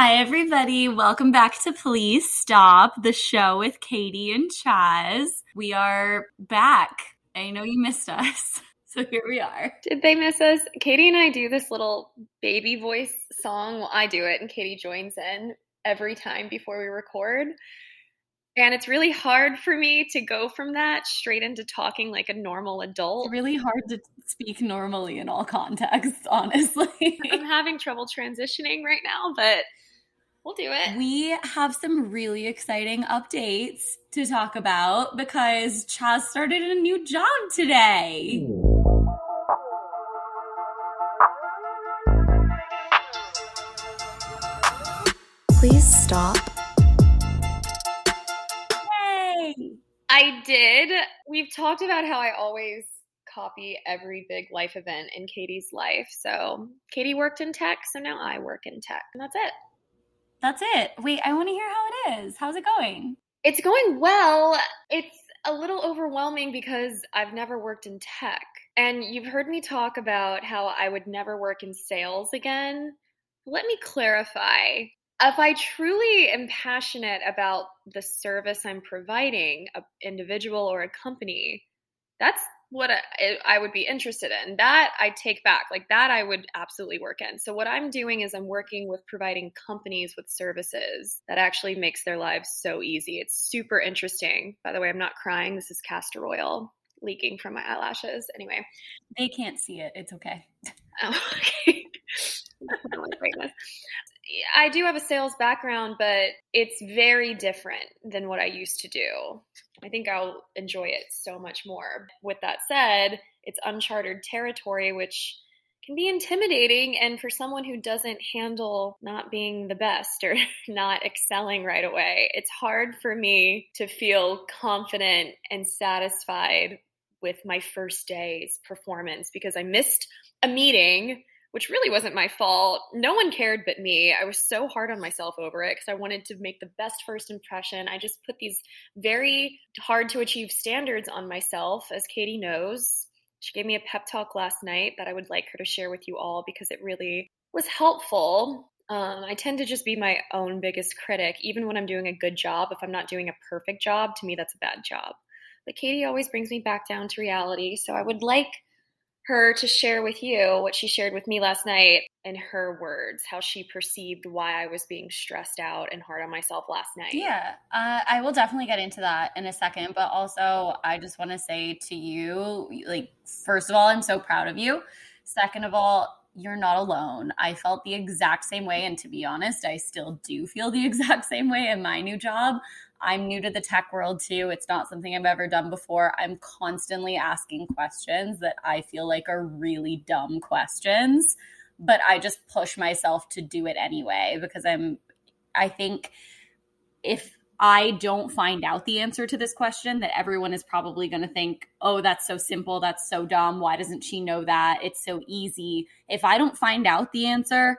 Hi, everybody. Welcome back to Please Stop, the show with Katie and Chas. We are back. I know you missed us, so here we are. Did they miss us? Katie and I do this little baby voice song. Well, I do it, and Katie joins in every time before we record. And it's really hard for me to go from that straight into talking like a normal adult. It's really hard to speak normally in all contexts, honestly. I'm having trouble transitioning right now, but we'll do it. We have some really exciting updates to talk about because Chas started a new job today. Please stop. I did. We've talked about how I always copy every big life event in Katie's life. So Katie worked in tech, so now I work in tech. And that's it. That's it. Wait, I want to hear how it is. How's it going? It's going well. It's a little overwhelming because I've never worked in tech. And you've heard me talk about how I would never work in sales again. Let me clarify. If I truly am passionate about the service I'm providing, an individual or a company, that's what I would be interested in. That I take back. Like that I would absolutely work in. So what I'm doing is I'm working with providing companies with services that actually makes their lives so easy. It's super interesting. By the way, I'm not crying. This is castor oil leaking from my eyelashes. Anyway. They can't see it. It's okay. Oh, okay. I do have a sales background, but it's very different than what I used to do. I think I'll enjoy it so much more. With that said, it's uncharted territory, which can be intimidating. And for someone who doesn't handle not being the best or not excelling right away, it's hard for me to feel confident and satisfied with my first day's performance because I missed a meeting, which really wasn't my fault. No one cared but me. I was so hard on myself over it because I wanted to make the best first impression. I just put these very hard to achieve standards on myself, as Katie knows. She gave me a pep talk last night that I would like her to share with you all because it really was helpful. I tend to just be my own biggest critic. Even when I'm doing a good job, if I'm not doing a perfect job, to me that's a bad job. But Katie always brings me back down to reality, so I would like her to share with you what she shared with me last night in her words, how she perceived why I was being stressed out and hard on myself last night. Yeah, I will definitely get into that in a second. But also, I just want to say to you, like, first of all, I'm so proud of you. Second of all, you're not alone. I felt the exact same way. And to be honest, I still do feel the exact same way in my new job. I'm new to the tech world too. It's not something I've ever done before. I'm constantly asking questions that I feel like are really dumb questions, but I just push myself to do it anyway because I think if I don't find out the answer to this question, that everyone is probably going to think, oh, that's so simple. That's so dumb. Why doesn't she know that? It's so easy. If I don't find out the answer,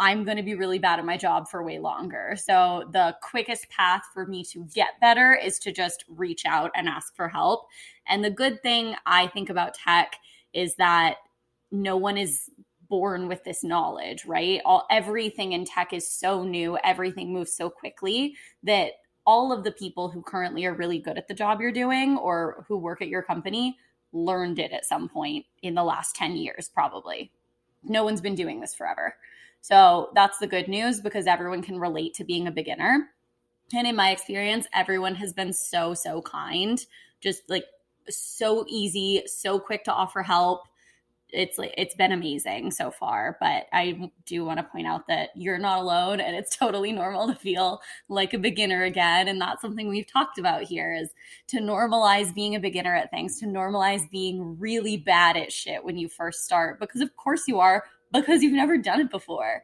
I'm going to be really bad at my job for way longer. So the quickest path for me to get better is to just reach out and ask for help. And the good thing I think about tech is that no one is born with this knowledge, right? Everything in tech is so new. Everything moves so quickly that all of the people who currently are really good at the job you're doing or who work at your company learned it at some point in the last 10 years, probably. No one's been doing this forever. So that's the good news because everyone can relate to being a beginner. And in my experience, everyone has been so, so kind, just like so easy, so quick to offer help. It's been amazing so far, but I do want to point out that you're not alone and it's totally normal to feel like a beginner again. And that's something we've talked about here is to normalize being a beginner at things, to normalize being really bad at shit when you first start, because of course you are, because you've never done it before.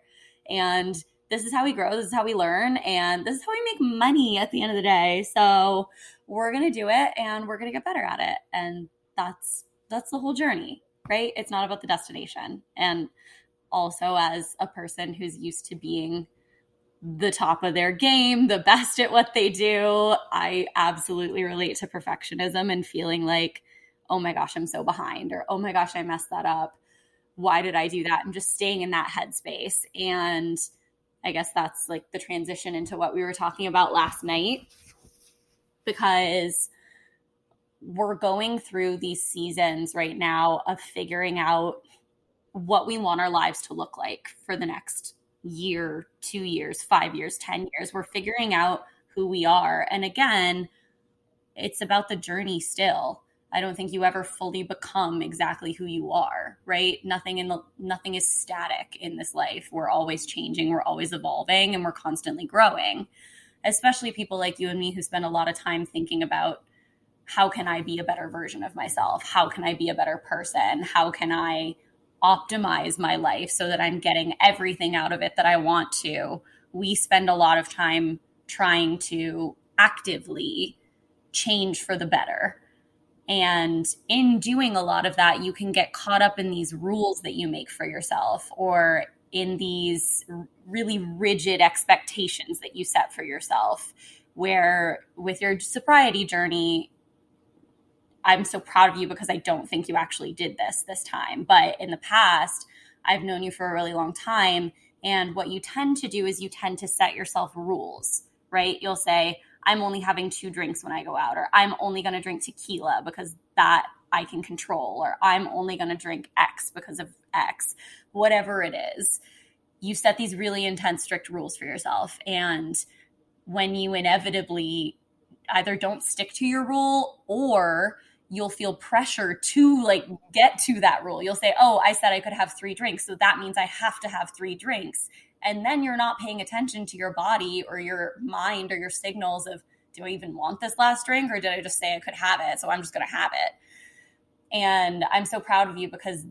And this is how we grow. This is how we learn. And this is how we make money at the end of the day. So we're going to do it and we're going to get better at it. And that's the whole journey. Right? It's not about the destination. And also as a person who's used to being the top of their game, the best at what they do, I absolutely relate to perfectionism and feeling like, oh my gosh, I'm so behind, or oh my gosh, I messed that up. Why did I do that? I'm just staying in that headspace. And I guess that's like the transition into what we were talking about last night, because we're going through these seasons right now of figuring out what we want our lives to look like for the next year, 2 years, 5 years, 10 years. We're figuring out who we are. And again, it's about the journey still. I don't think you ever fully become exactly who you are, right? Nothing is static in this life. We're always changing, we're always evolving, and we're constantly growing. Especially people like you and me who spend a lot of time thinking about, how can I be a better version of myself? How can I be a better person? How can I optimize my life so that I'm getting everything out of it that I want to? We spend a lot of time trying to actively change for the better. And in doing a lot of that, you can get caught up in these rules that you make for yourself, or in these really rigid expectations that you set for yourself, where with your sobriety journey, I'm so proud of you because I don't think you actually did this time. But in the past, I've known you for a really long time. And what you tend to do is you tend to set yourself rules, right? You'll say, I'm only having 2 drinks when I go out, or I'm only going to drink tequila because that I can control, or I'm only going to drink X because of X, whatever it is. You set these really intense, strict rules for yourself. And when you inevitably either don't stick to your rule, or you'll feel pressure to like get to that rule. You'll say, oh, I said I could have 3 drinks, so that means I have to have 3 drinks. And then you're not paying attention to your body or your mind or your signals of, do I even want this last drink, or did I just say I could have it, so I'm just going to have it? And I'm so proud of you because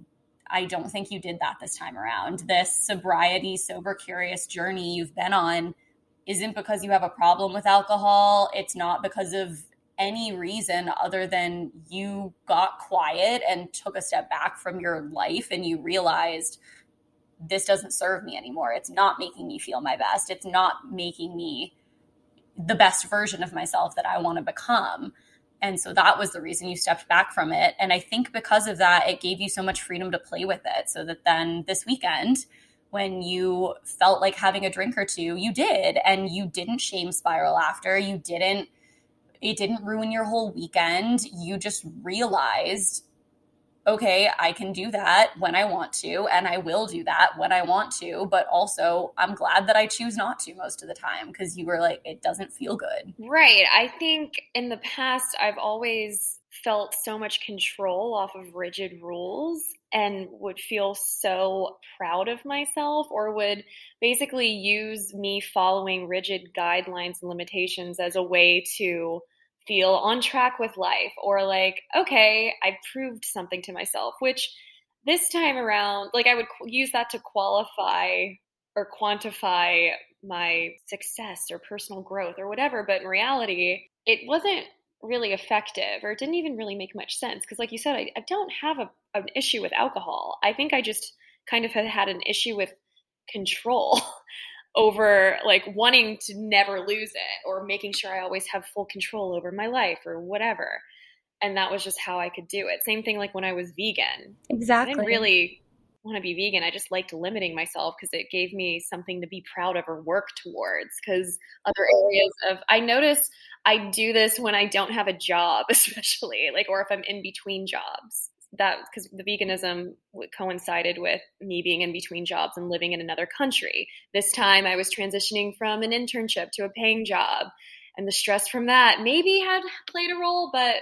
I don't think you did that this time around. This sobriety, sober, curious journey you've been on isn't because you have a problem with alcohol. It's not because of any reason other than you got quiet and took a step back from your life and you realized this doesn't serve me anymore. It's not making me feel my best. It's not making me the best version of myself that I want to become. And so that was the reason you stepped back from it. And I think because of that, it gave you so much freedom to play with it, so that then this weekend, when you felt like having a drink or two, you did. And you didn't shame spiral after. It didn't ruin your whole weekend. You just realized, okay, I can do that when I want to, and I will do that when I want to. But also, I'm glad that I choose not to most of the time, because you were like, it doesn't feel good. Right. I think in the past, I've always felt so much control off of rigid rules and would feel so proud of myself, or would basically use me following rigid guidelines and limitations as a way to feel on track with life, or like, okay, I proved something to myself, which this time around, like I would use that to qualify or quantify my success or personal growth or whatever. But in reality, it wasn't really effective, or it didn't even really make much sense, because like you said, I don't have an issue with alcohol. I think I just kind of had an issue with control over like wanting to never lose it, or making sure I always have full control over my life or whatever. And that was just how I could do it. Same thing like when I was vegan. Exactly. I didn't really want to be vegan. I just liked limiting myself because it gave me something to be proud of or work towards, because other areas of, I notice I do this when I don't have a job, especially like, or if I'm in between jobs, that because the veganism coincided with me being in between jobs and living in another country. This time I was transitioning from an internship to a paying job, and the stress from that maybe had played a role. But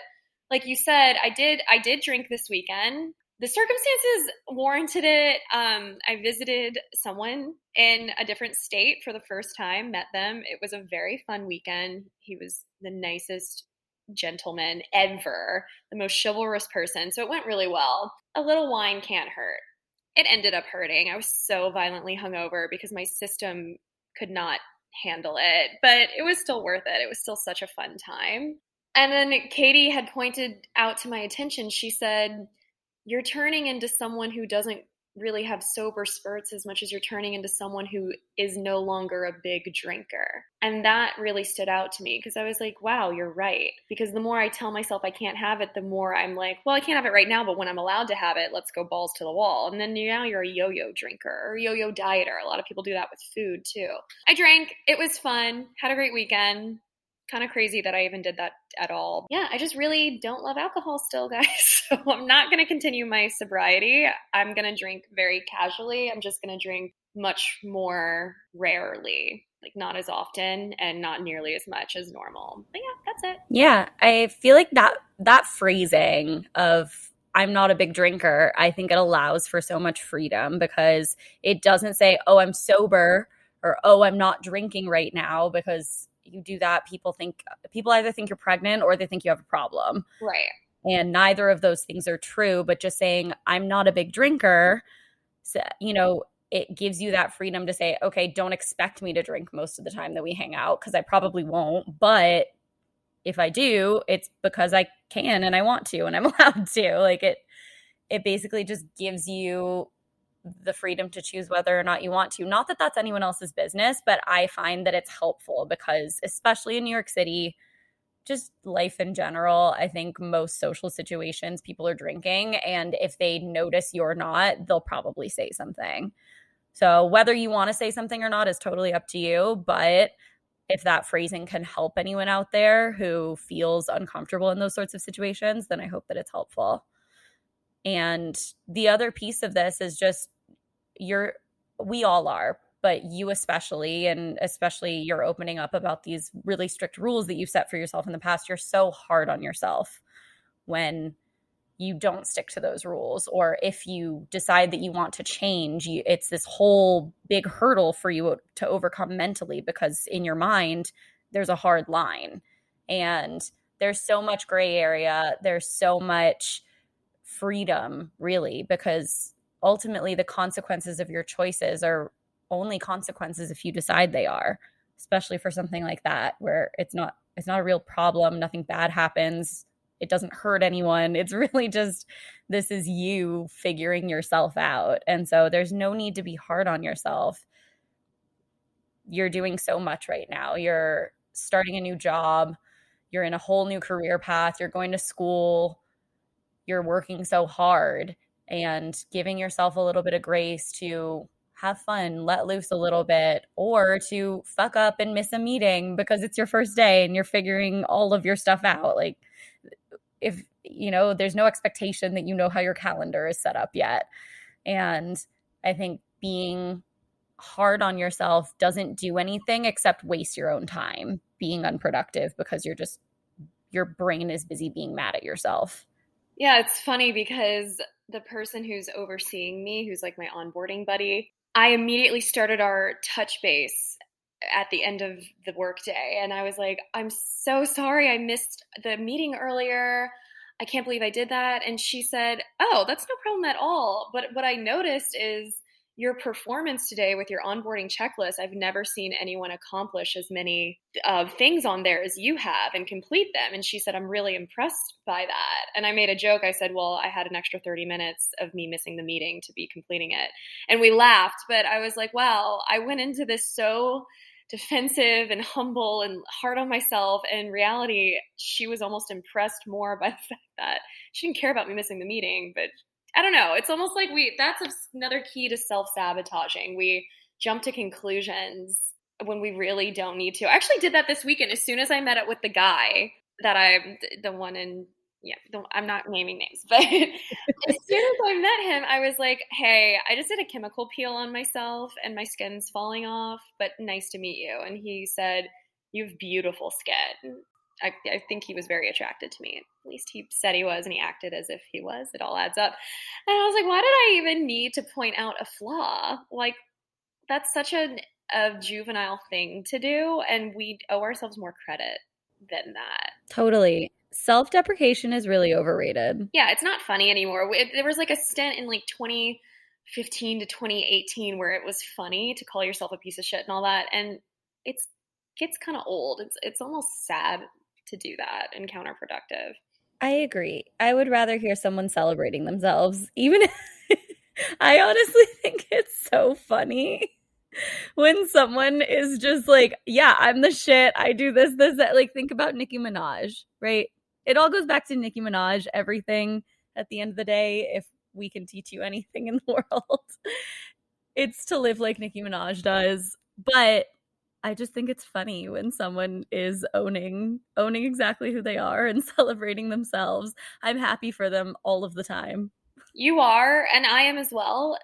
like you said, I did drink this weekend. The circumstances warranted it. I visited someone in a different state for the first time, met them. It was a very fun weekend. He was the nicest gentleman ever, the most chivalrous person. So it went really well. A little wine can't hurt. It ended up hurting. I was so violently hungover because my system could not handle it, but it was still worth it. It was still such a fun time. And then Katie had pointed out to my attention, she said, you're turning into someone who doesn't really have sober spurts as much as you're turning into someone who is no longer a big drinker. And that really stood out to me because I was like, wow, you're right. Because the more I tell myself I can't have it, the more I'm like, well, I can't have it right now, but when I'm allowed to have it, let's go balls to the wall. And then now you're a yo-yo drinker or yo-yo dieter. A lot of people do that with food too. I drank. It was fun. Had a great weekend. Kind of crazy that I even did that at all. Yeah, I just really don't love alcohol still, guys. So I'm not going to continue my sobriety. I'm going to drink very casually. I'm just going to drink much more rarely, like not as often and not nearly as much as normal. But yeah, that's it. Yeah, I feel like that phrasing of I'm not a big drinker, I think it allows for so much freedom because it doesn't say, oh, I'm sober or, oh, I'm not drinking right now, because you do that, people either think you're pregnant or they think you have a problem. Right. And neither of those things are true, but just saying I'm not a big drinker, so, you know, it gives you that freedom to say, okay, don't expect me to drink most of the time that we hang out because I probably won't. But if I do, it's because I can and I want to and I'm allowed to. Like it basically just gives you the freedom to choose whether or not you want to. Not that that's anyone else's business, but I find that it's helpful because especially in New York City, just life in general, I think most social situations people are drinking, and if they notice you're not, they'll probably say something. So whether you want to say something or not is totally up to you, but if that phrasing can help anyone out there who feels uncomfortable in those sorts of situations, then I hope that it's helpful. And the other piece of this is just we all are, but you especially, and especially you're opening up about these really strict rules that you've set for yourself in the past. You're so hard on yourself when you don't stick to those rules, or if you decide that you want to change, it's this whole big hurdle for you to overcome mentally because in your mind there's a hard line and there's so much gray area. There's so much freedom, really, because ultimately the consequences of your choices are only consequences if you decide they are, especially for something like that where it's not a real problem, nothing bad happens, it doesn't hurt anyone. It's really just this is you figuring yourself out. And so there's no need to be hard on yourself. You're doing so much right now. You're starting a new job. You're in a whole new career path. You're going to school. You're working so hard, and giving yourself a little bit of grace to have fun, let loose a little bit, or to fuck up and miss a meeting because it's your first day and you're figuring all of your stuff out. Like, if you know, there's no expectation that you know how your calendar is set up yet. And I think being hard on yourself doesn't do anything except waste your own time being unproductive because your brain is busy being mad at yourself. Yeah, it's funny because the person who's overseeing me, who's like my onboarding buddy, I immediately started our touch base at the end of the workday. And I was like, I'm so sorry I missed the meeting earlier. I can't believe I did that. And she said, oh, that's no problem at all. But what I noticed is your performance today with your onboarding checklist, I've never seen anyone accomplish as many things on there as you have and complete them. And she said, I'm really impressed by that. And I made a joke. I said, well, I had an extra 30 minutes of me missing the meeting to be completing it. And we laughed, but I was like, wow, I went into this so defensive and humble and hard on myself. And in reality, she was almost impressed more by the fact that she didn't care about me missing the meeting, but I don't know. It's almost like that's another key to self-sabotaging. We jump to conclusions when we really don't need to. I actually did that this weekend. As soon as I met up with the guy I'm not naming names, but as soon as I met him, I was like, hey, I just did a chemical peel on myself and my skin's falling off, but nice to meet you. And he said, you have beautiful skin. I think he was very attracted to me. At least he said he was, and he acted as if he was. It all adds up. And I was like, why did I even need to point out a flaw? Like, that's such a juvenile thing to do, and we owe ourselves more credit than that. Totally. Self-deprecation is really overrated. Yeah, it's not funny anymore. There was like a stint in like 2015 to 2018 where it was funny to call yourself a piece of shit and all that, and it gets kind of old. It's almost sad to do that and counterproductive. I agree. I would rather hear someone celebrating themselves, even I honestly think it's so funny when someone is just like, yeah, I'm the shit. I do this, this, that. Like, think about Nicki Minaj, right? It all goes back to Nicki Minaj, everything at the end of the day. If we can teach you anything in the world, it's to live like Nicki Minaj does. But I just think it's funny when someone is owning exactly who they are and celebrating themselves. I'm happy for them all of the time. You are, and I am as well.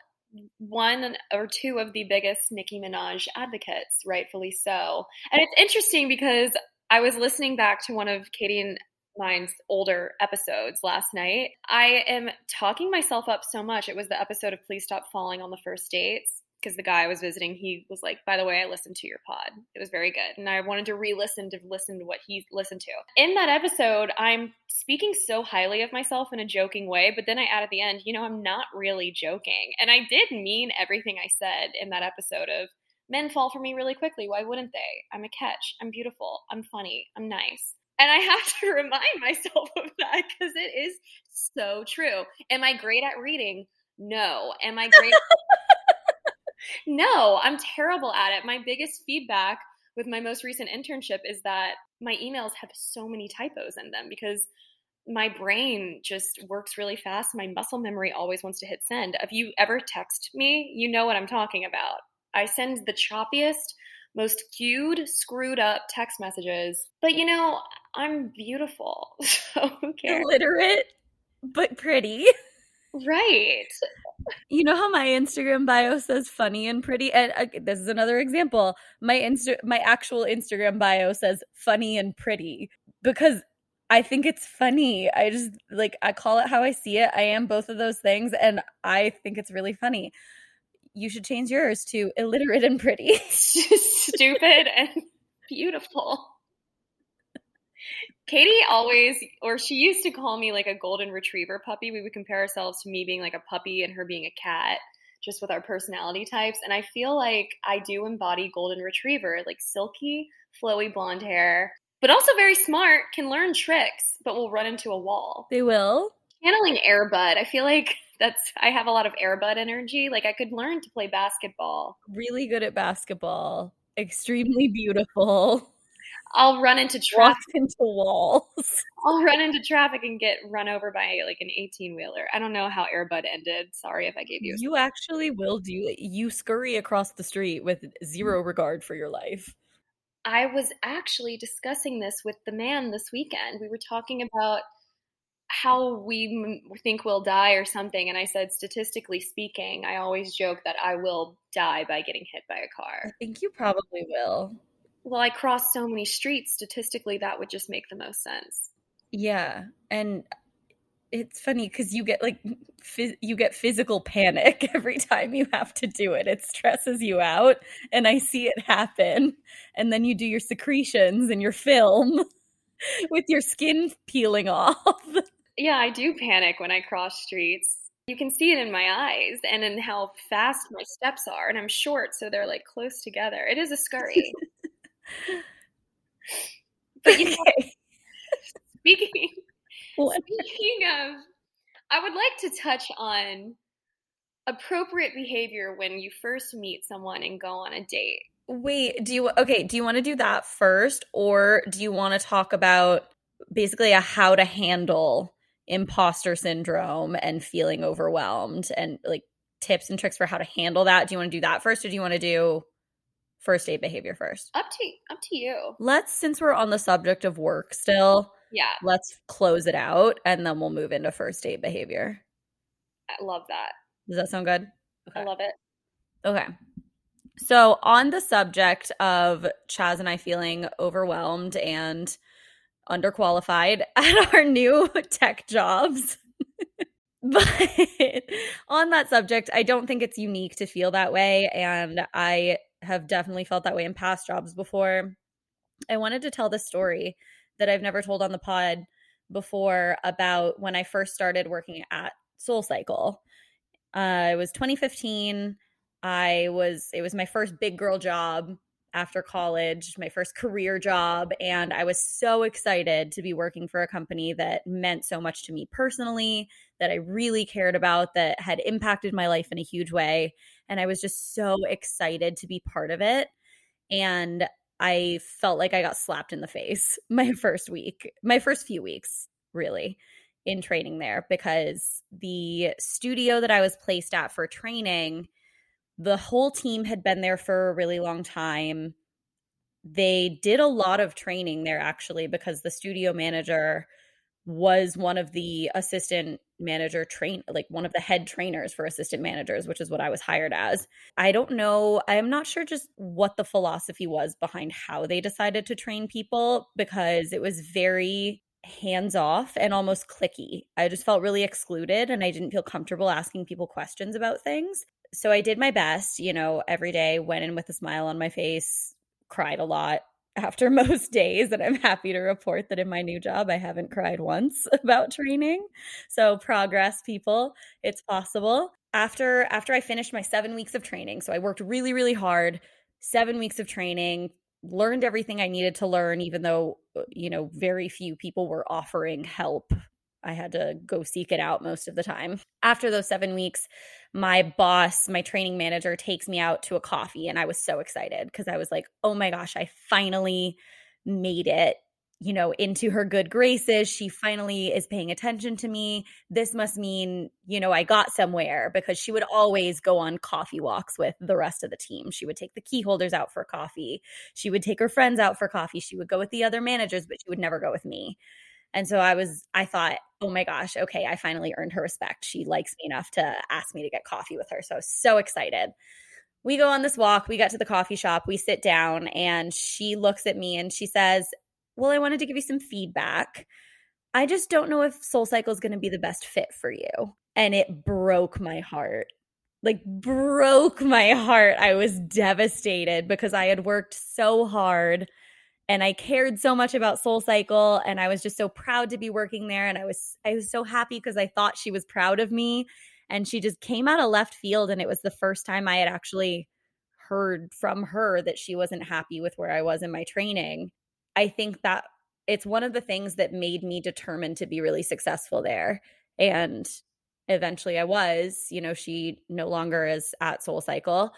One or two of the biggest Nicki Minaj advocates, rightfully so. And it's interesting because I was listening back to one of Katie and mine's older episodes last night. I am talking myself up so much. It was the episode of Please Stop Falling on the First Dates, because the guy I was visiting, he was like, by the way, I listened to your pod. It was very good. And I wanted to re-listen to listen to what he listened to. In that episode, I'm speaking so highly of myself in a joking way, but then I add at the end, you know, I'm not really joking. And I did mean everything I said in that episode of, men fall for me really quickly. Why wouldn't they? I'm a catch. I'm beautiful. I'm funny. I'm nice. And I have to remind myself of that because it is so true. Am I great at reading? No. Am I great No, I'm terrible at it. My biggest feedback with my most recent internship is that my emails have so many typos in them because my brain just works really fast. My muscle memory always wants to hit send. If you ever text me, you know what I'm talking about. I send the choppiest, most cued, screwed up text messages. But you know, I'm beautiful. So who cares? Illiterate, but pretty. Right. You know how my Instagram bio says funny and pretty? And this is another example. My actual Instagram bio says funny and pretty because I think it's funny. I just, like, I call it how I see it. I am both of those things, and I think it's really funny. You should change yours to illiterate and pretty. Stupid and beautiful. Katie always, or she used to call me like a golden retriever puppy. We would compare ourselves to me being like a puppy and her being a cat, just with our personality types. And I feel like I do embody golden retriever, like silky, flowy blonde hair, but also very smart, can learn tricks, but will run into a wall. They will. Channeling Air Bud. I feel like I have a lot of Air Bud energy. Like I could learn to play basketball. Really good at basketball. Extremely beautiful. I'll run into traffic. Walk into walls. I'll run into traffic and get run over by like an 18-wheeler. I don't know how Air Bud ended. Sorry if I gave you. You actually will do it. You scurry across the street with zero regard for your life. I was actually discussing this with the man this weekend. We were talking about how we think we'll die or something. And I said, statistically speaking, I always joke that I will die by getting hit by a car. I think you probably will. Well, I cross so many streets. Statistically, that would just make the most sense. Yeah, and it's funny because you get you get physical panic every time you have to do it. It stresses you out, and I see it happen. And then you do your secretions and your film with your skin peeling off. Yeah, I do panic when I cross streets. You can see it in my eyes and in how fast my steps are. And I'm short, so they're like close together. It is a scurry. But you know, speaking of, I would like to touch on appropriate behavior when you first meet someone and go on a date. Wait, do you want to do that first, or do you want to talk about basically how to handle imposter syndrome and feeling overwhelmed and like tips and tricks for how to handle that? Do you want to do that first, or do you want to do first date behavior first? Up to you. Let's, since we're on the subject of work still, yeah, let's close it out and then we'll move into first date behavior. I love that. Does that sound good? Okay. I love it. Okay. So on the subject of Chas and I feeling overwhelmed and underqualified at our new tech jobs. But on that subject, I don't think it's unique to feel that way, and I have definitely felt that way in past jobs before. I wanted to tell this story that I've never told on the pod before about when I first started working at SoulCycle. It was 2015. It was my first big girl job after college, my first career job, and I was so excited to be working for a company that meant so much to me personally, that I really cared about, that had impacted my life in a huge way. And I was just so excited to be part of it. And I felt like I got slapped in the face my first few weeks, really, in training there, because the studio that I was placed at for training, the whole team had been there for a really long time. They did a lot of training there, actually, because the studio manager was one of the assistant manager one of the head trainers for assistant managers, which is what I was hired as. I don't know. I'm not sure just what the philosophy was behind how they decided to train people, because it was very hands off and almost cliquey. I just felt really excluded, and I didn't feel comfortable asking people questions about things. So I did my best, every day, went in with a smile on my face, cried a lot after most days, and I'm happy to report that in my new job, I haven't cried once about training. So progress, people, it's possible. After I finished my 7 weeks of training, so I worked really, really hard, 7 weeks of training, learned everything I needed to learn, even though, very few people were offering help. I had to go seek it out most of the time. After those 7 weeks, my boss, my training manager, takes me out to a coffee, and I was so excited because I was like, oh my gosh, I finally made it, into her good graces. She finally is paying attention to me. This must mean, I got somewhere, because she would always go on coffee walks with the rest of the team. She would take the key holders out for coffee. She would take her friends out for coffee. She would go with the other managers, but she would never go with me. And so I thought, oh my gosh, okay, I finally earned her respect. She likes me enough to ask me to get coffee with her. So I was so excited. We go on this walk. We got to the coffee shop. We sit down, and she looks at me and she says, well, I wanted to give you some feedback. I just don't know if SoulCycle is going to be the best fit for you. And it broke my heart. Like, broke my heart. I was devastated because I had worked so hard, and I cared so much about SoulCycle, and I was just so proud to be working there. And I was so happy because I thought she was proud of me, and she just came out of left field. And it was the first time I had actually heard from her that she wasn't happy with where I was in my training. I think that it's one of the things that made me determined to be really successful there. And eventually I was, she no longer is at SoulCycle.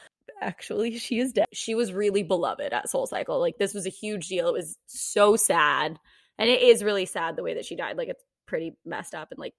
Actually, she is dead. She was really beloved at SoulCycle. Like, this was a huge deal. It was so sad. And it is really sad the way that she died. Like, it's pretty messed up, and like,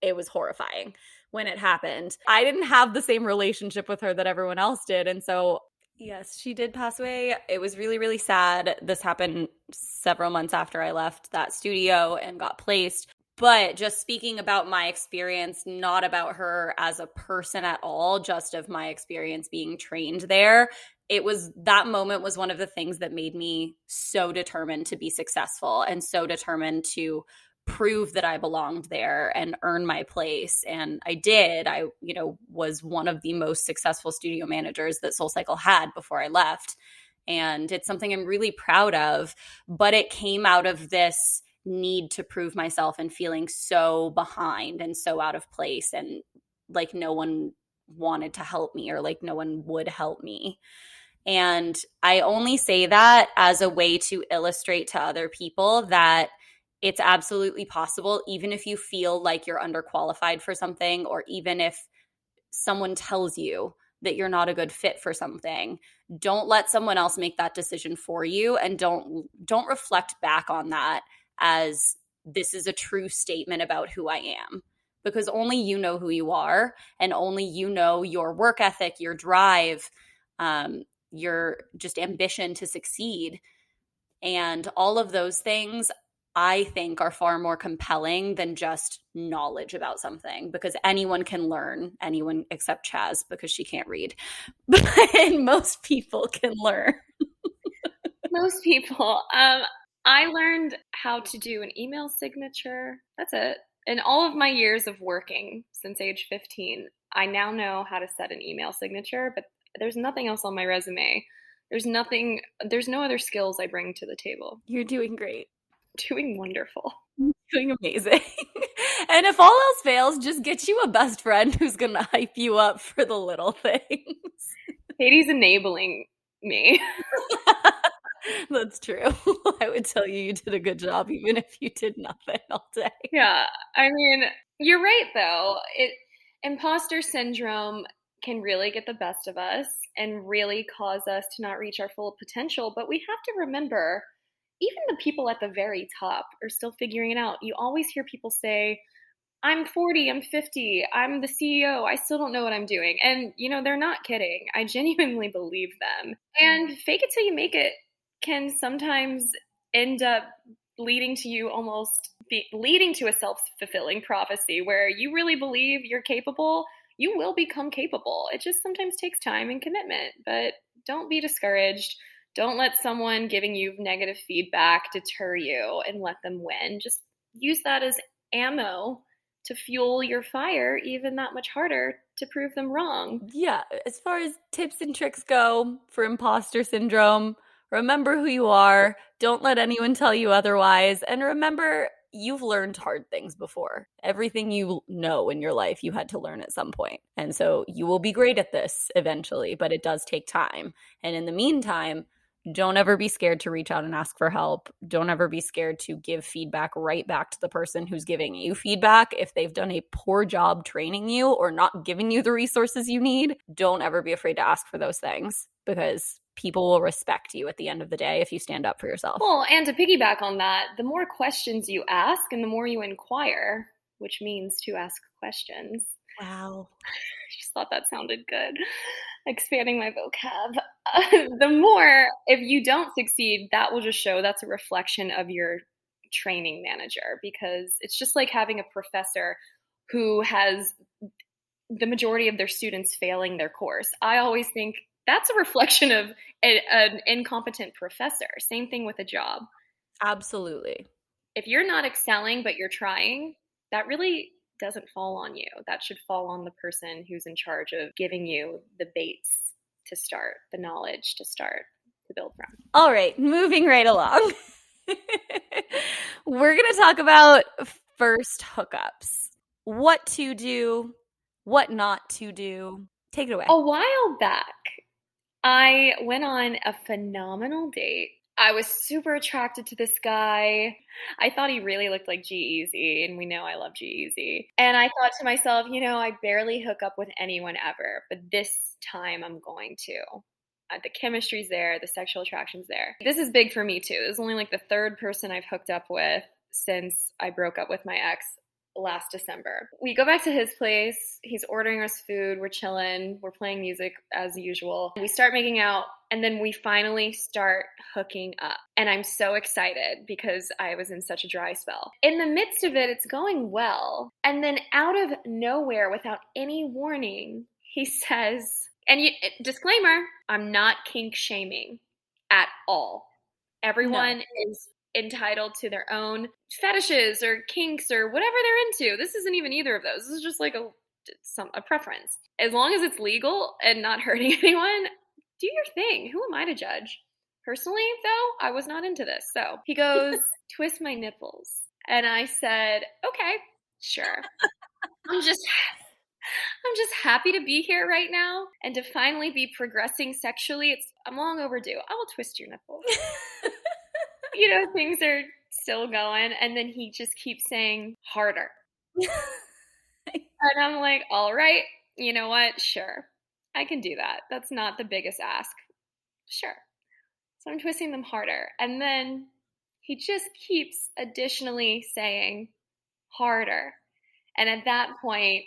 it was horrifying when it happened. I didn't have the same relationship with her that everyone else did. And so, yes, she did pass away. It was really, really sad. This happened several months after I left that studio and got placed. But just speaking about my experience, not about her as a person at all, just of my experience being trained there, that moment was one of the things that made me so determined to be successful and so determined to prove that I belonged there and earn my place. And I did. I, was one of the most successful studio managers that SoulCycle had before I left. And it's something I'm really proud of. But it came out of this need to prove myself and feeling so behind and so out of place, and like no one wanted to help me, or like no one would help me. And I only say that as a way to illustrate to other people that it's absolutely possible, even if you feel like you're underqualified for something, or even if someone tells you that you're not a good fit for something. Don't let someone else make that decision for you, and don't reflect back on that as this is a true statement about who I am, because only you know who you are, and only you know your work ethic, your drive, your just ambition to succeed. And all of those things I think are far more compelling than just knowledge about something, because anyone can learn, anyone except Chas because she can't read. But most people can learn. Most people. I learned how to do an email signature. That's it. In all of my years of working since age 15, I now know how to set an email signature, but there's nothing else on my resume. There's no other skills I bring to the table. You're doing great. Doing wonderful. Doing amazing. And if all else fails, just get you a best friend who's going to hype you up for the little things. Katie's enabling me. That's true. I would tell you did a good job even if you did nothing all day. Yeah. I mean, You're right, though. Imposter syndrome can really get the best of us and really cause us to not reach our full potential. But we have to remember, even the people at the very top are still figuring it out. You always hear people say, I'm 40, I'm 50, I'm the CEO, I still don't know what I'm doing. And, you know, they're not kidding. I genuinely believe them. And fake it till you make it can sometimes end up leading to you almost leading to a self-fulfilling prophecy where you really believe you're capable, you will become capable. It just sometimes takes time and commitment, but don't be discouraged. Don't let someone giving you negative feedback deter you and let them win. Just use that as ammo to fuel your fire even that much harder to prove them wrong. Yeah, as far as tips and tricks go for imposter syndrome, remember who you are. Don't let anyone tell you otherwise. And remember, you've learned hard things before. Everything you know in your life, you had to learn at some point. And so you will be great at this eventually, but it does take time. And in the meantime, don't ever be scared to reach out and ask for help. Don't ever be scared to give feedback right back to the person who's giving you feedback. If they've done a poor job training you or not giving you the resources you need, don't ever be afraid to ask for those things, because people will respect you at the end of the day if you stand up for yourself. Well, and to piggyback on that, the more questions you ask and the more you inquire, which means to ask questions. Wow. I just thought that sounded good. Expanding my vocab. The more, if you don't succeed, that will just show that's a reflection of your training manager, because it's just like having a professor who has the majority of their students failing their course. I always think that's a reflection of an incompetent professor. Same thing with a job. Absolutely. If you're not excelling, but you're trying, that really doesn't fall on you. That should fall on the person who's in charge of giving you the baits to start, the knowledge to start to build from. All right, moving right along. We're going to talk about first hookups. What to do, what not to do. Take it away. A while back, I went on a phenomenal date. I was super attracted to this guy. I thought he really looked like G-Eazy, and we know I love G-Eazy. And I thought to myself, you know, I barely hook up with anyone ever, but this time I'm going to. The chemistry's there. The sexual attraction's there. This is big for me, too. This is only like the third person I've hooked up with since I broke up with my ex last December. We go back to his place. He's ordering us food. We're chilling. We're playing music as usual. We start making out, and then we finally start hooking up. And I'm so excited because I was in such a dry spell. In the midst of it, it's going well. And then out of nowhere, without any warning, he says, disclaimer, I'm not kink shaming at all. Everyone is entitled to their own fetishes or kinks or whatever they're into. This isn't even either of those. This is just like a preference. As long as it's legal and not hurting anyone, do your thing. Who am I to judge? Personally, though, I was not into this. So he goes, twist my nipples. And I said, okay, sure. I'm just happy to be here right now and to finally be progressing sexually. I'm long overdue. I will twist your nipples. You know, things are still going. And then he just keeps saying harder. And I'm like, all right, you know what? Sure. I can do that. That's not the biggest ask. Sure. So I'm twisting them harder. And then he just keeps additionally saying harder. And at that point,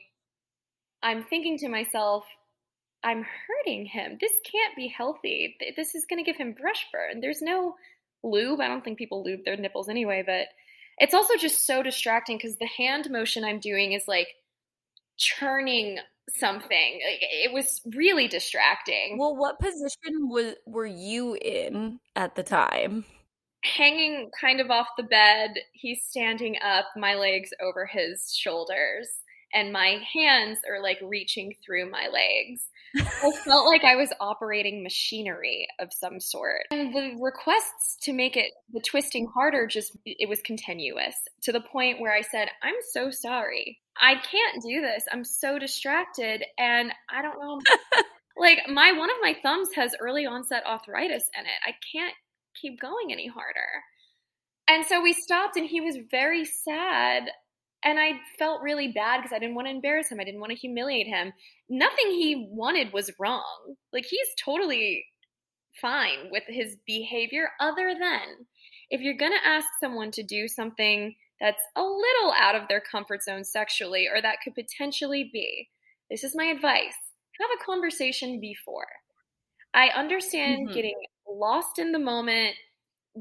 I'm thinking to myself, I'm hurting him. This can't be healthy. This is going to give him brush burn. There's no lube. I don't think people lube their nipples anyway, but it's also just so distracting because the hand motion I'm doing is like churning something. It was really distracting. Well, what position were you in at the time? Hanging kind of off the bed. He's standing up, my legs over his shoulders, and my hands are like reaching through my legs. I felt like I was operating machinery of some sort. And the requests to make it the twisting harder, it was continuous to the point where I said, I'm so sorry. I can't do this. I'm so distracted. And I don't know. Like one of my thumbs has early onset arthritis in it. I can't keep going any harder. And so we stopped, and he was very sad. And I felt really bad because I didn't want to embarrass him. I didn't want to humiliate him. Nothing he wanted was wrong. Like, he's totally fine with his behavior, other than if you're going to ask someone to do something that's a little out of their comfort zone sexually, or that could potentially be, this is my advice, have a conversation before. I understand getting lost in the moment,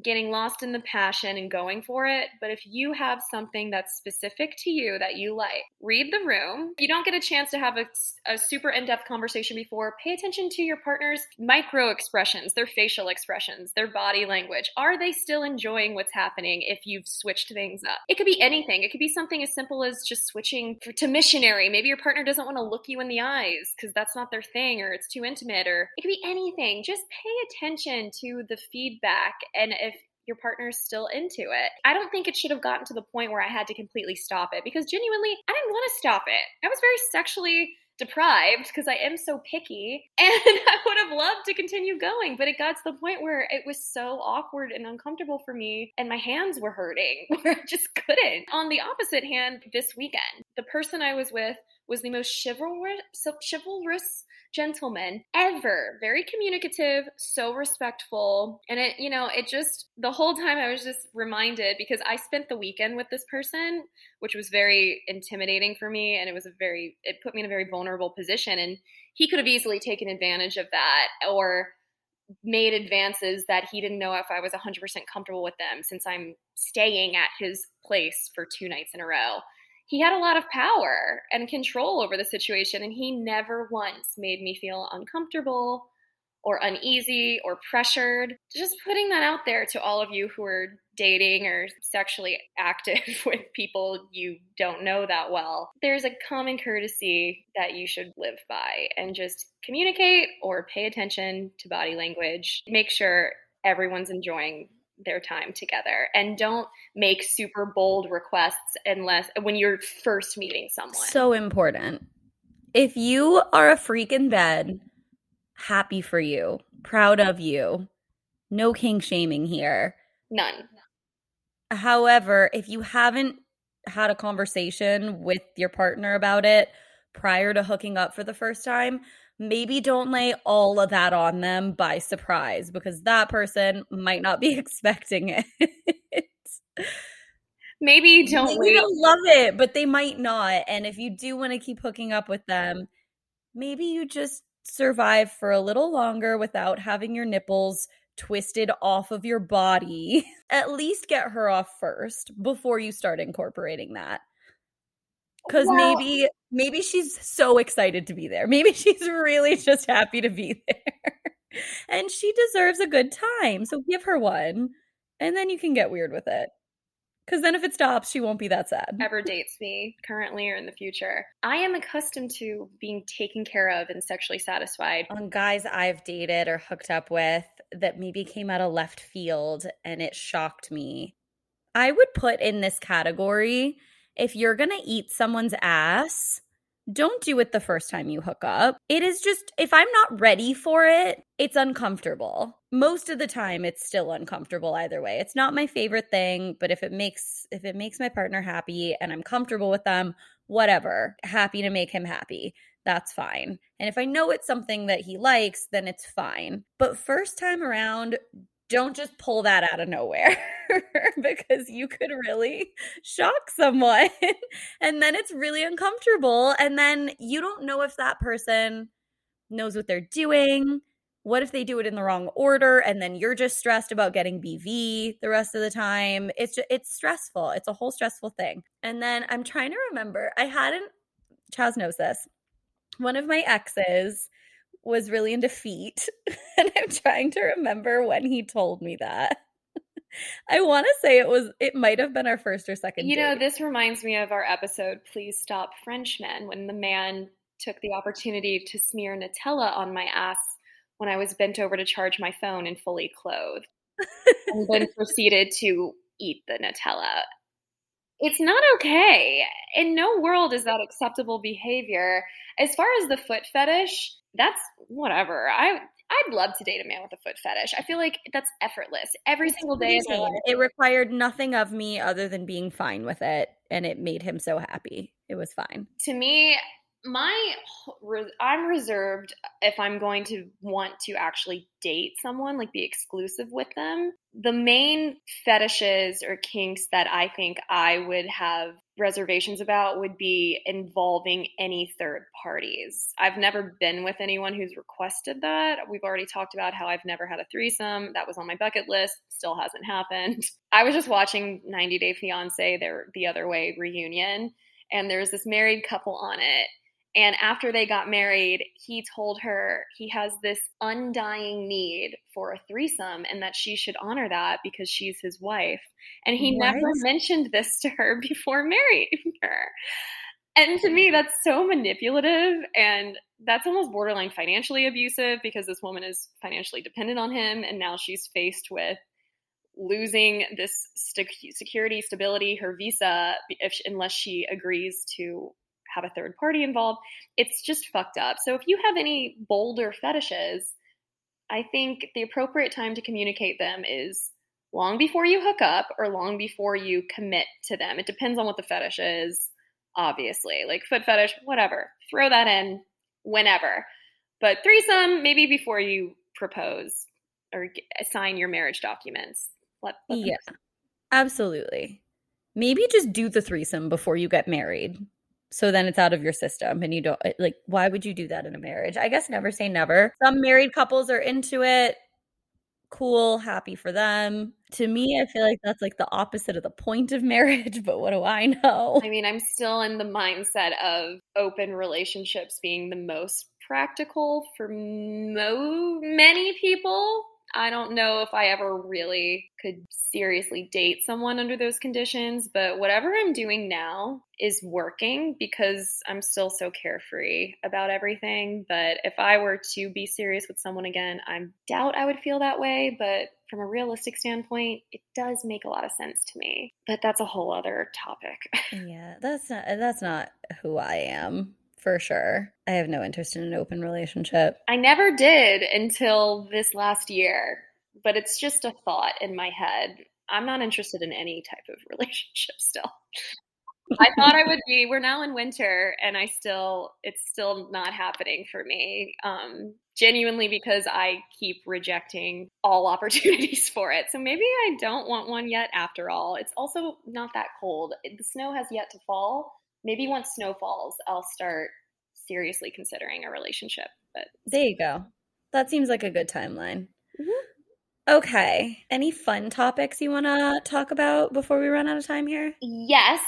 getting lost in the passion and going for it. But if you have something that's specific to you that you like, read the room. You don't get a chance to have a super in-depth conversation before. Pay attention to your partner's micro expressions, their facial expressions, their body language. Are they still enjoying what's happening if you've switched things up? It could be anything. It could be something as simple as just switching to missionary. Maybe your partner doesn't want to look you in the eyes because that's not their thing, or it's too intimate, or it could be anything. Just pay attention to the feedback and if your partner's still into it. I don't think it should have gotten to the point where I had to completely stop it, because genuinely, I didn't want to stop it. I was very sexually deprived because I am so picky, and I would have loved to continue going, but it got to the point where it was so awkward and uncomfortable for me, and my hands were hurting, where I just couldn't. On the opposite hand, this weekend, the person I was with was the most chivalrous gentleman ever. Very communicative, so respectful. And it, you know, it just, the whole time I was just reminded, because I spent the weekend with this person, which was very intimidating for me. And it was it put me in a very vulnerable position. And he could have easily taken advantage of that, or made advances that he didn't know if I was 100% comfortable with them, since I'm staying at his place for 2 nights in a row. He had a lot of power and control over the situation, and he never once made me feel uncomfortable or uneasy or pressured. Just putting that out there to all of you who are dating or sexually active with people you don't know that well. There's a common courtesy that you should live by, and just communicate or pay attention to body language. Make sure everyone's enjoying their time together, and don't make super bold requests unless when you're first meeting someone. So important. If you are a freak in bed, happy for you, proud of you. No kink shaming here. None. However, if you haven't had a conversation with your partner about it prior to hooking up for the first time, maybe don't lay all of that on them by surprise, because that person might not be expecting it. Maybe don't wait. They'll love it, but they might not. And if you do want to keep hooking up with them, maybe you just survive for a little longer without having your nipples twisted off of your body. At least get her off first before you start incorporating that. Because maybe she's so excited to be there. Maybe she's really just happy to be there. And she deserves a good time. So give her one. And then you can get weird with it. Because then if it stops, she won't be that sad. Ever dates me, currently or in the future, I am accustomed to being taken care of and sexually satisfied. On guys I've dated or hooked up with that maybe came out of left field and it shocked me, I would put in this category – if you're going to eat someone's ass, don't do it the first time you hook up. It is just, if I'm not ready for it, it's uncomfortable. Most of the time, it's still uncomfortable either way. It's not my favorite thing, but if it makes my partner happy and I'm comfortable with them, whatever. Happy to make him happy. That's fine. And if I know it's something that he likes, then it's fine. But first time around, don't just pull that out of nowhere because you could really shock someone and then it's really uncomfortable, and then you don't know if that person knows what they're doing. What if they do it in the wrong order and then you're just stressed about getting BV the rest of the time? It's stressful. It's a whole stressful thing. And then I'm trying to remember. Chas knows this. One of my exes was really into feet, and I'm trying to remember when he told me that. I want to say it might have been our first or second date. You know, this reminds me of our episode, Please Stop, Frenchmen, when the man took the opportunity to smear Nutella on my ass when I was bent over to charge my phone and fully clothed, and then proceeded to eat the Nutella. It's not okay. In no world is that acceptable behavior. As far as the foot fetish, that's whatever. I I'd love to date a man with a foot fetish. I feel like that's effortless. Every single day of my life. It required nothing of me other than being fine with it, and it made him so happy. It was fine. To me, I'm reserved if I'm going to want to actually date someone, like be exclusive with them. The main fetishes or kinks that I think I would have reservations about would be involving any third parties. I've never been with anyone who's requested that. We've already talked about how I've never had a threesome. That was on my bucket list. Still hasn't happened. I was just watching 90 Day Fiancé, their The Other Way reunion, and there's this married couple on it. And after they got married, he told her he has this undying need for a threesome and that she should honor that because she's his wife. And he never mentioned this to her before marrying her. And to me, that's so manipulative, and that's almost borderline financially abusive because this woman is financially dependent on him, and now she's faced with losing this security, stability, her visa, unless she agrees to have a third party involved. It's just fucked up. So if you have any bolder fetishes, I think the appropriate time to communicate them is long before you hook up or long before you commit to them. It depends on what the fetish is, obviously. Like foot fetish, whatever. Throw that in whenever. But threesome, maybe before you propose or sign your marriage documents. Yeah, absolutely. Maybe just do the threesome before you get married. So then it's out of your system and you don't – like, why would you do that in a marriage? I guess never say never. Some married couples are into it. Cool. Happy for them. To me, I feel like that's like the opposite of the point of marriage, but what do I know? I mean, I'm still in the mindset of open relationships being the most practical for many people. I don't know if I ever really could seriously date someone under those conditions, but whatever I'm doing now is working because I'm still so carefree about everything. But if I were to be serious with someone again, I doubt I would feel that way. But from a realistic standpoint, it does make a lot of sense to me. But that's a whole other topic. Yeah, that's not who I am. For sure. I have no interest in an open relationship. I never did until this last year, but it's just a thought in my head. I'm not interested in any type of relationship still. I thought I would be. We're now in winter and it's still not happening for me. Genuinely because I keep rejecting all opportunities for it. So maybe I don't want one yet after all. It's also not that cold. The snow has yet to fall. Maybe once snow falls, I'll start seriously considering a relationship. But there you go. That seems like a good timeline. Mm-hmm. Okay. Any fun topics you want to talk about before we run out of time here? Yes.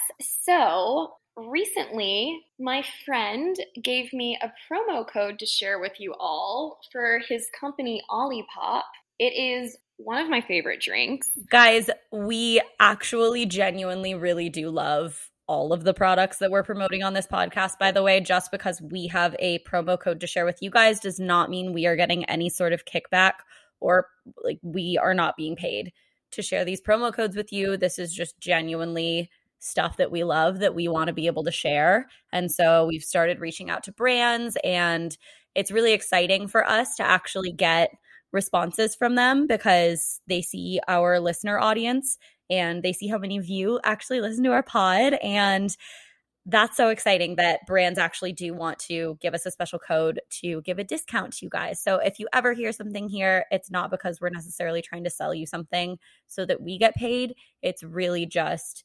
So recently, my friend gave me a promo code to share with you all for his company, Olipop. It is one of my favorite drinks. Guys, we actually genuinely really do love all of the products that we're promoting on this podcast, by the way. Just because we have a promo code to share with you guys does not mean we are getting any sort of kickback or like we are not being paid to share these promo codes with you. This is just genuinely stuff that we love that we want to be able to share. And so we've started reaching out to brands, and it's really exciting for us to actually get responses from them because they see our listener audience and they see how many of you actually listen to our pod. And that's so exciting that brands actually do want to give us a special code to give a discount to you guys. So if you ever hear something here, it's not because we're necessarily trying to sell you something so that we get paid. It's really just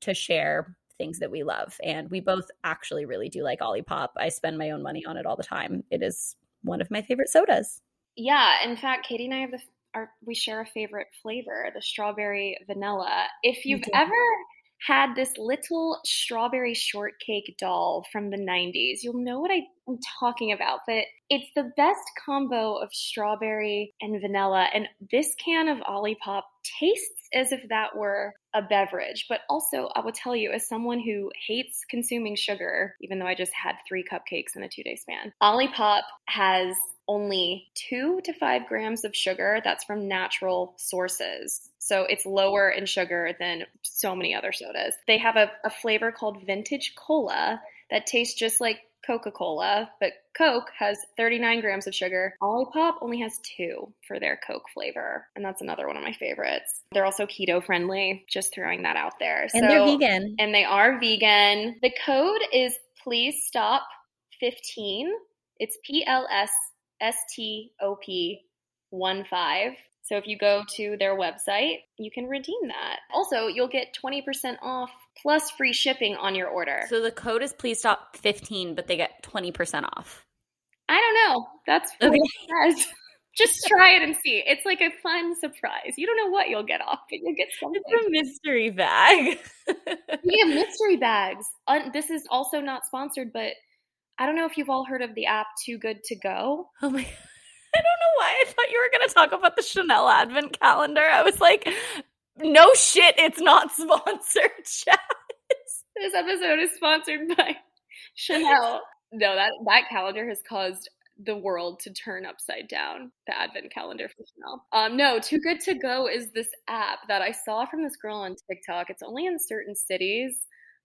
to share things that we love. And we both actually really do like Olipop. I spend my own money on it all the time. It is one of my favorite sodas. Yeah. In fact, Katie and I have we share a favorite flavor, the strawberry vanilla. If you've ever had this little strawberry shortcake doll from the 90s, you'll know what I'm talking about. But it's the best combo of strawberry and vanilla. And this can of Olipop tastes as if that were a beverage. But also, I will tell you, as someone who hates consuming sugar, even though I just had 3 cupcakes in a 2-day span, Olipop has only 2 to 5 grams of sugar. That's from natural sources. So it's lower in sugar than so many other sodas. They have a flavor called vintage cola that tastes just like Coca-Cola, but Coke has 39 grams of sugar. Olipop only has 2 for their Coke flavor, and that's another one of my favorites. They're also keto-friendly, just throwing that out there. And so, they're vegan. And they are vegan. The code is Please Stop 15. It's PLSSTOP15. So if you go to their website, you can redeem that. Also, you'll get 20% off plus free shipping on your order. So the code is Please Stop 15, but they get 20% off. I don't know. That's what it says. Just try it and see. It's like a fun surprise. You don't know what you'll get off, but you'll get something. It's a mystery bag. Yeah, mystery bags. This is also not sponsored, but I don't know if you've all heard of the app Too Good To Go. Oh my God. I don't know why I thought you were going to talk about the Chanel advent calendar. I was like, no shit, it's not sponsored, Chas. This episode is sponsored by Chanel. No, that calendar has caused the world to turn upside down, the advent calendar for Chanel. No, Too Good To Go is this app that I saw from this girl on TikTok. It's only in certain cities.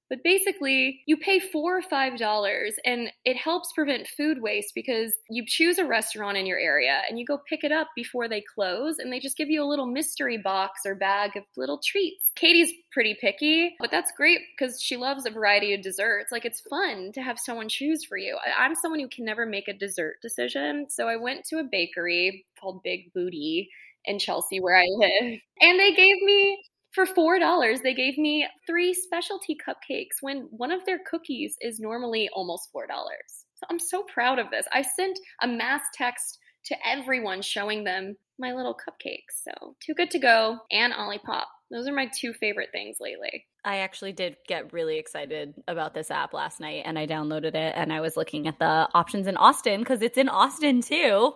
But basically, you pay $4 or $5, and it helps prevent food waste because you choose a restaurant in your area, and you go pick it up before they close, and they just give you a little mystery box or bag of little treats. Katie's pretty picky, but that's great because she loves a variety of desserts. Like, it's fun to have someone choose for you. I'm someone who can never make a dessert decision, so I went to a bakery called Big Booty in Chelsea where I live, and they gave me... For $4, they gave me 3 specialty cupcakes when one of their cookies is normally almost $4. So I'm so proud of this. I sent a mass text to everyone showing them my little cupcakes. So Too Good To Go and Olipop. Those are my 2 favorite things lately. I actually did get really excited about this app last night, and I downloaded it, and I was looking at the options in Austin because it's in Austin too.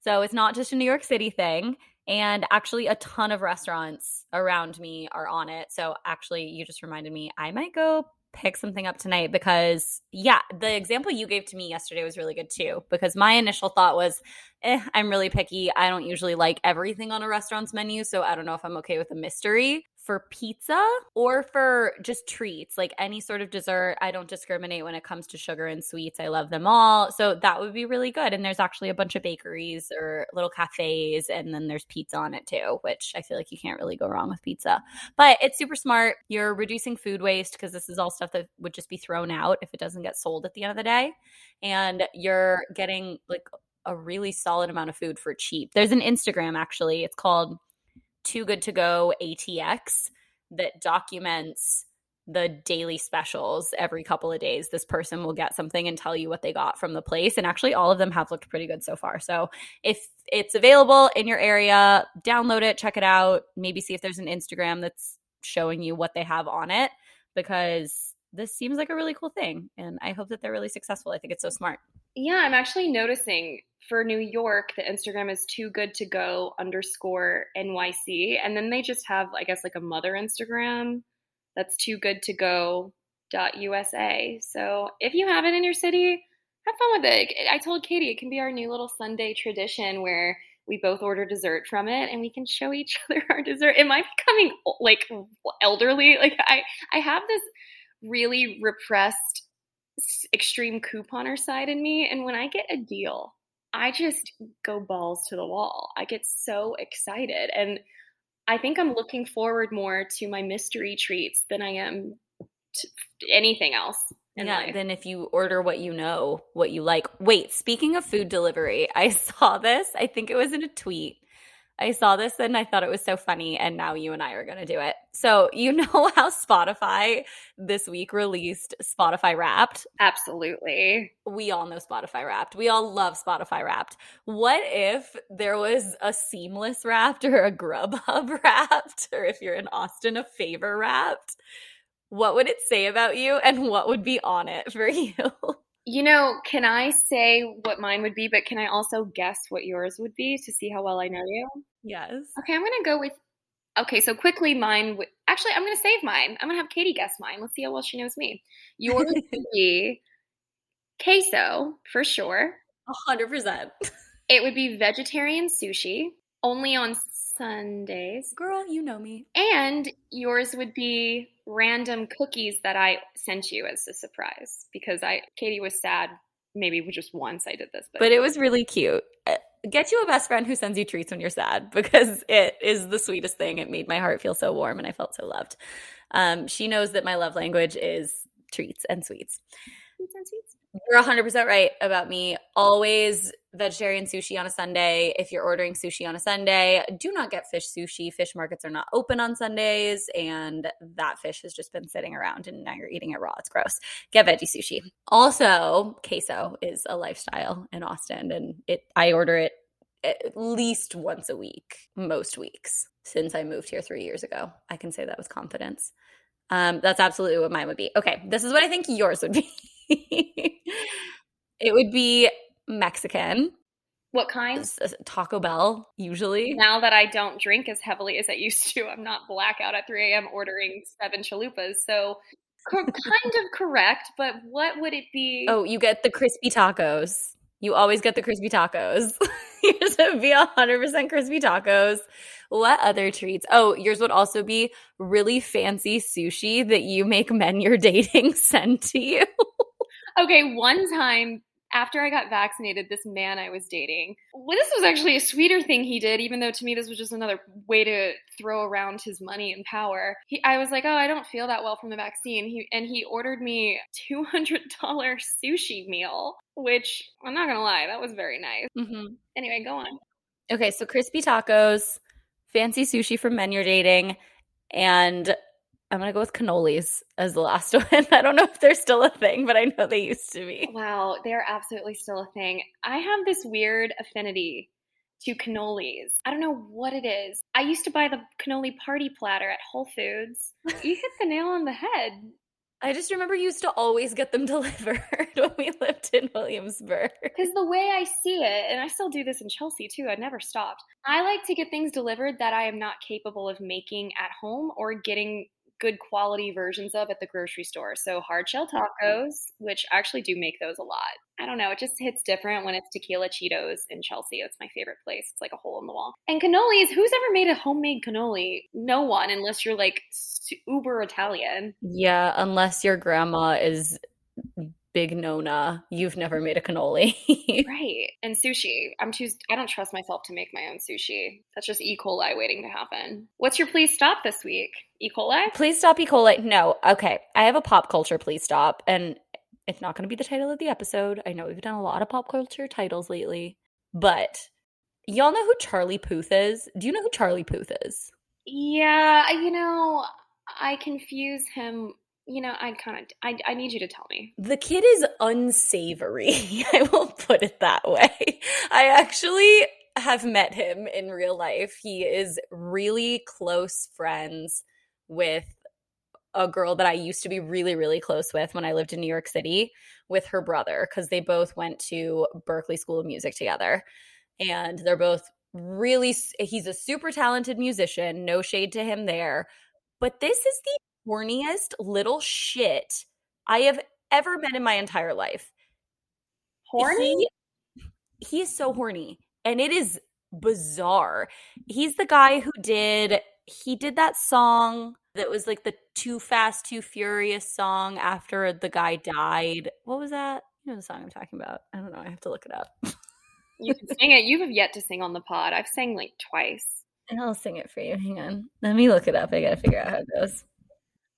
So it's not just a New York City thing. And actually a ton of restaurants around me are on it. So actually you just reminded me I might go pick something up tonight because, yeah, the example you gave to me yesterday was really good too because my initial thought was, I'm really picky. I don't usually like everything on a restaurant's menu, so I don't know if I'm okay with a mystery. For pizza or for just treats, like any sort of dessert. I don't discriminate when it comes to sugar and sweets. I love them all. So that would be really good. And there's actually a bunch of bakeries or little cafes, and then there's pizza on it too, which I feel like you can't really go wrong with pizza. But it's super smart. You're reducing food waste because this is all stuff that would just be thrown out if it doesn't get sold at the end of the day. And you're getting like a really solid amount of food for cheap. There's an Instagram actually. It's called Too Good To Go ATX that documents the daily specials every couple of days. This person will get something and tell you what they got from the place. And actually all of them have looked pretty good so far. So if it's available in your area, download it, check it out, maybe see if there's an Instagram that's showing you what they have on it because this seems like a really cool thing. And I hope that they're really successful. I think it's so smart. Yeah, I'm actually noticing for New York, the Instagram is toogoodtogo_NYC. And then they just have, I guess, like a mother Instagram that's toogoodtogo.usa. So if you have it in your city, have fun with it. I told Katie it can be our new little Sunday tradition where we both order dessert from it and we can show each other our dessert. Am I becoming like elderly? Like I have this really repressed extreme couponer side in me. And when I get a deal, I just go balls to the wall. I get so excited. And I think I'm looking forward more to my mystery treats than I am to anything else. Yeah, then if you order what you know, what you like. Wait, speaking of food delivery, I saw this. I think it was in a tweet. I saw this and I thought it was so funny, and now you and I are going to do it. So you know how Spotify this week released Spotify Wrapped? Absolutely. We all know Spotify Wrapped. We all love Spotify Wrapped. What if there was a Seamless Wrapped or a Grubhub Wrapped, or if you're in Austin, a Favor Wrapped? What would it say about you and what would be on it for you? You know, can I say what mine would be, but can I also guess what yours would be to see how well I know you? Yes. Okay, I'm going to go with – okay, so quickly mine actually, I'm going to save mine. I'm going to have Katie guess mine. Let's see how well she knows me. Yours would be queso for sure. 100%. It would be vegetarian sushi, only on Sundays. Girl, you know me. And yours would be random cookies that I sent you as a surprise because Katie was sad. Maybe just once I did this. But it was really cute. Get you a best friend who sends you treats when you're sad because it is the sweetest thing. It made my heart feel so warm and I felt so loved. She knows that my love language is treats and sweets. Treats and sweets. You're 100% right about me. Always vegetarian sushi on a Sunday. If you're ordering sushi on a Sunday, do not get fish sushi. Fish markets are not open on Sundays, and that fish has just been sitting around, and now you're eating it raw. It's gross. Get veggie sushi. Also, queso is a lifestyle in Austin, and I order it at least once a week, most weeks. Since I moved here 3 years ago, I can say that with confidence. That's absolutely what mine would be. Okay, this is what I think yours would be. It would be Mexican. What kind? Taco Bell, usually. Now that I don't drink as heavily as I used to, I'm not blackout at 3 a.m. ordering 7 chalupas. So kind of correct, but what would it be? Oh, you get the crispy tacos. You always get the crispy tacos. Yours would be 100% crispy tacos. What other treats? Oh, yours would also be really fancy sushi that you make men you're dating send to you. Okay, one time after I got vaccinated, this man I was dating, well, this was actually a sweeter thing he did, even though to me this was just another way to throw around his money and power. I was like, oh, I don't feel that well from the vaccine. He ordered me $200 sushi meal, which I'm not going to lie, that was very nice. Mm-hmm. Anyway, go on. Okay, so crispy tacos, fancy sushi from men you're dating, and I'm going to go with cannolis as the last one. I don't know if they're still a thing, but I know they used to be. Wow, they're absolutely still a thing. I have this weird affinity to cannolis. I don't know what it is. I used to buy the cannoli party platter at Whole Foods. You hit the nail on the head. I just remember you used to always get them delivered when we lived in Williamsburg. Because the way I see it, and I still do this in Chelsea too, I never stopped. I like to get things delivered that I am not capable of making at home or getting good quality versions of at the grocery store. So hard shell tacos, which I actually do make those a lot. I don't know. It just hits different when it's Tequila Cheetos in Chelsea. It's my favorite place. It's like a hole in the wall. And cannolis, who's ever made a homemade cannoli? No one, unless you're like uber Italian. Yeah, unless your grandma is big Nona. You've never made a cannoli. Right. And sushi. I don't trust myself to make my own sushi. That's just E. coli waiting to happen. What's your please stop this week? E. coli? Please stop E. coli. No. Okay. I have a pop culture please stop. And it's not going to be the title of the episode. I know we've done a lot of pop culture titles lately. But y'all know who Charlie Puth is? Do you know who Charlie Puth is? Yeah. I confuse him. I need you to tell me. The kid is unsavory. I will put it that way. I actually have met him in real life. He is really close friends with a girl that I used to be really, really close with when I lived in New York City with her brother because they both went to Berklee School of Music together. And they're both really – he's a super talented musician. No shade to him there. But this is the – horniest little shit I have ever met in my entire life. Horny? He is so horny, and it is bizarre. He's the guy who did that song that was like the Too Fast, Too Furious song after the guy died. What was that? You know the song I'm talking about. I don't know. I have to look it up. You can sing it. You have yet to sing on the pod. I've sang like twice. And I'll sing it for you. Hang on. Let me look it up. I got to figure out how it goes.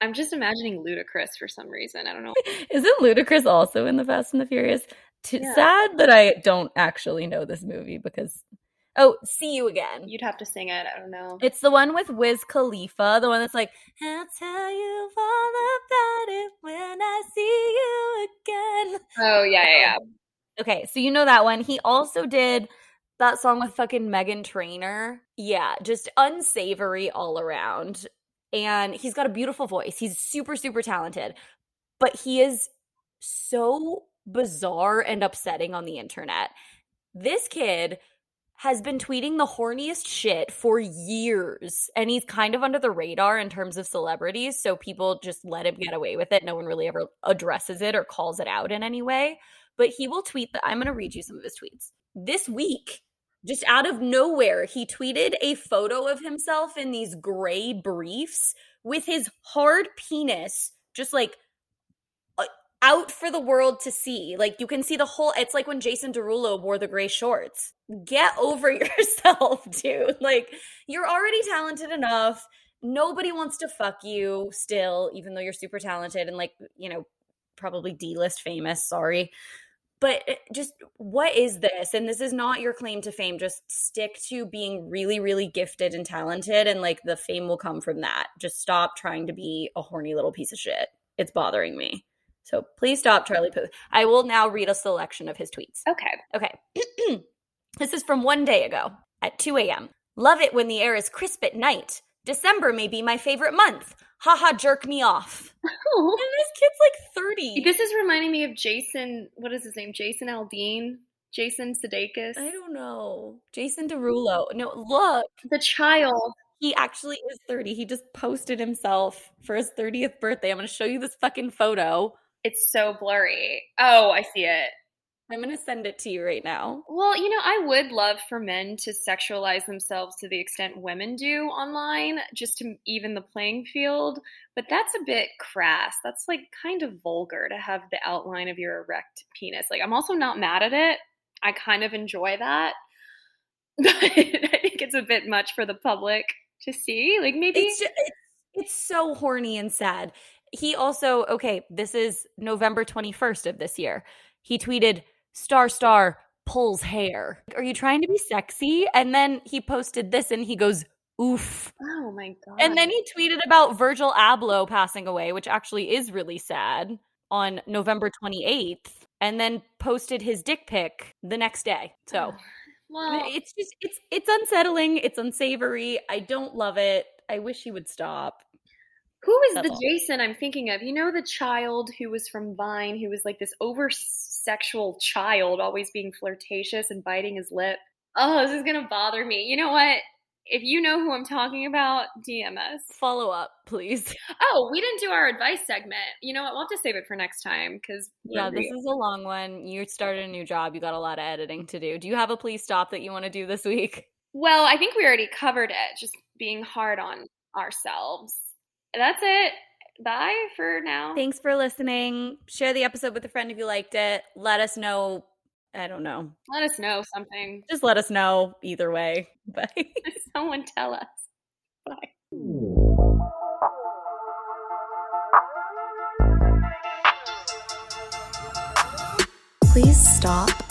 I'm just imagining Ludacris for some reason. I don't know. Isn't Ludacris also in the Fast and the Furious? Yeah. Sad that I don't actually know this movie because – oh, See You Again. You'd have to sing it. I don't know. It's the one with Wiz Khalifa, the one that's like, I'll tell you all about it when I see you again. Oh, yeah. Okay, so you know that one. He also did – that song with fucking Meghan Trainor. Yeah, just unsavory all around. And he's got a beautiful voice. He's super, super talented. But he is so bizarre and upsetting on the internet. This kid has been tweeting the horniest shit for years. And he's kind of under the radar in terms of celebrities. So people just let him get away with it. No one really ever addresses it or calls it out in any way. But he will tweet that. I'm going to read you some of his tweets. This week, Just out of nowhere, he tweeted a photo of himself in these gray briefs with his hard penis just like out for the world to see. Like you can see the whole, it's like when Jason Derulo wore the gray shorts. Get over yourself, dude. Like you're already talented enough. Nobody wants to fuck you still, even though you're super talented and like, you know, probably D-list famous, sorry. But just what is this? And this is not your claim to fame. Just stick to being really, really gifted and talented, and like the fame will come from that. Just stop trying to be a horny little piece of shit. It's bothering me. So please stop, Charlie Puth. I will now read a selection of his tweets. Okay. This is from one day ago at 2 a.m. Love it when the air is crisp at night. December may be my favorite month. Haha, jerk me off. Oh. And this kid's like 30. This is reminding me of Jason, what is his name? Jason Aldean? Jason Sudeikis? I don't know. Jason Derulo. No, look. The child. He actually is 30. He just posted himself for his 30th birthday. I'm going to show you this fucking photo. It's so blurry. Oh, I see it. I'm going to send it to you right now. Well, you know, I would love for men to sexualize themselves to the extent women do online, just to even the playing field. But that's a bit crass. That's like kind of vulgar to have the outline of your erect penis. Like, I'm also not mad at it. I kind of enjoy that. But I think it's a bit much for the public to see. Like, maybe it's so horny and sad. He also, okay, this is November 21st of this year. He tweeted, .. pulls hair. Are you trying to be sexy? And then he posted this and he goes, oof. Oh my God. And then he tweeted about Virgil Abloh passing away, which actually is really sad, on November 28th, and then posted his dick pic the next day. So well, it's just, it's unsettling. It's unsavory. I don't love it. I wish he would stop. Who is the Jason I'm thinking of? You know, the child who was from Vine, who was like this over-sexual child, always being flirtatious and biting his lip. Oh, this is going to bother me. You know what? If you know who I'm talking about, DM us. Follow up, please. Oh, we didn't do our advice segment. You know what? We'll have to save it for next time. This is a long one. You started a new job. You got a lot of editing to do. Do you have a please stop that you want to do this week? Well, I think we already covered it, just being hard on ourselves. That's it. Bye for now. Thanks for listening. Share the episode with a friend if you liked it. Let us know. I don't know. Let us know something. Just let us know either way. Bye. Someone tell us. Bye. Please stop.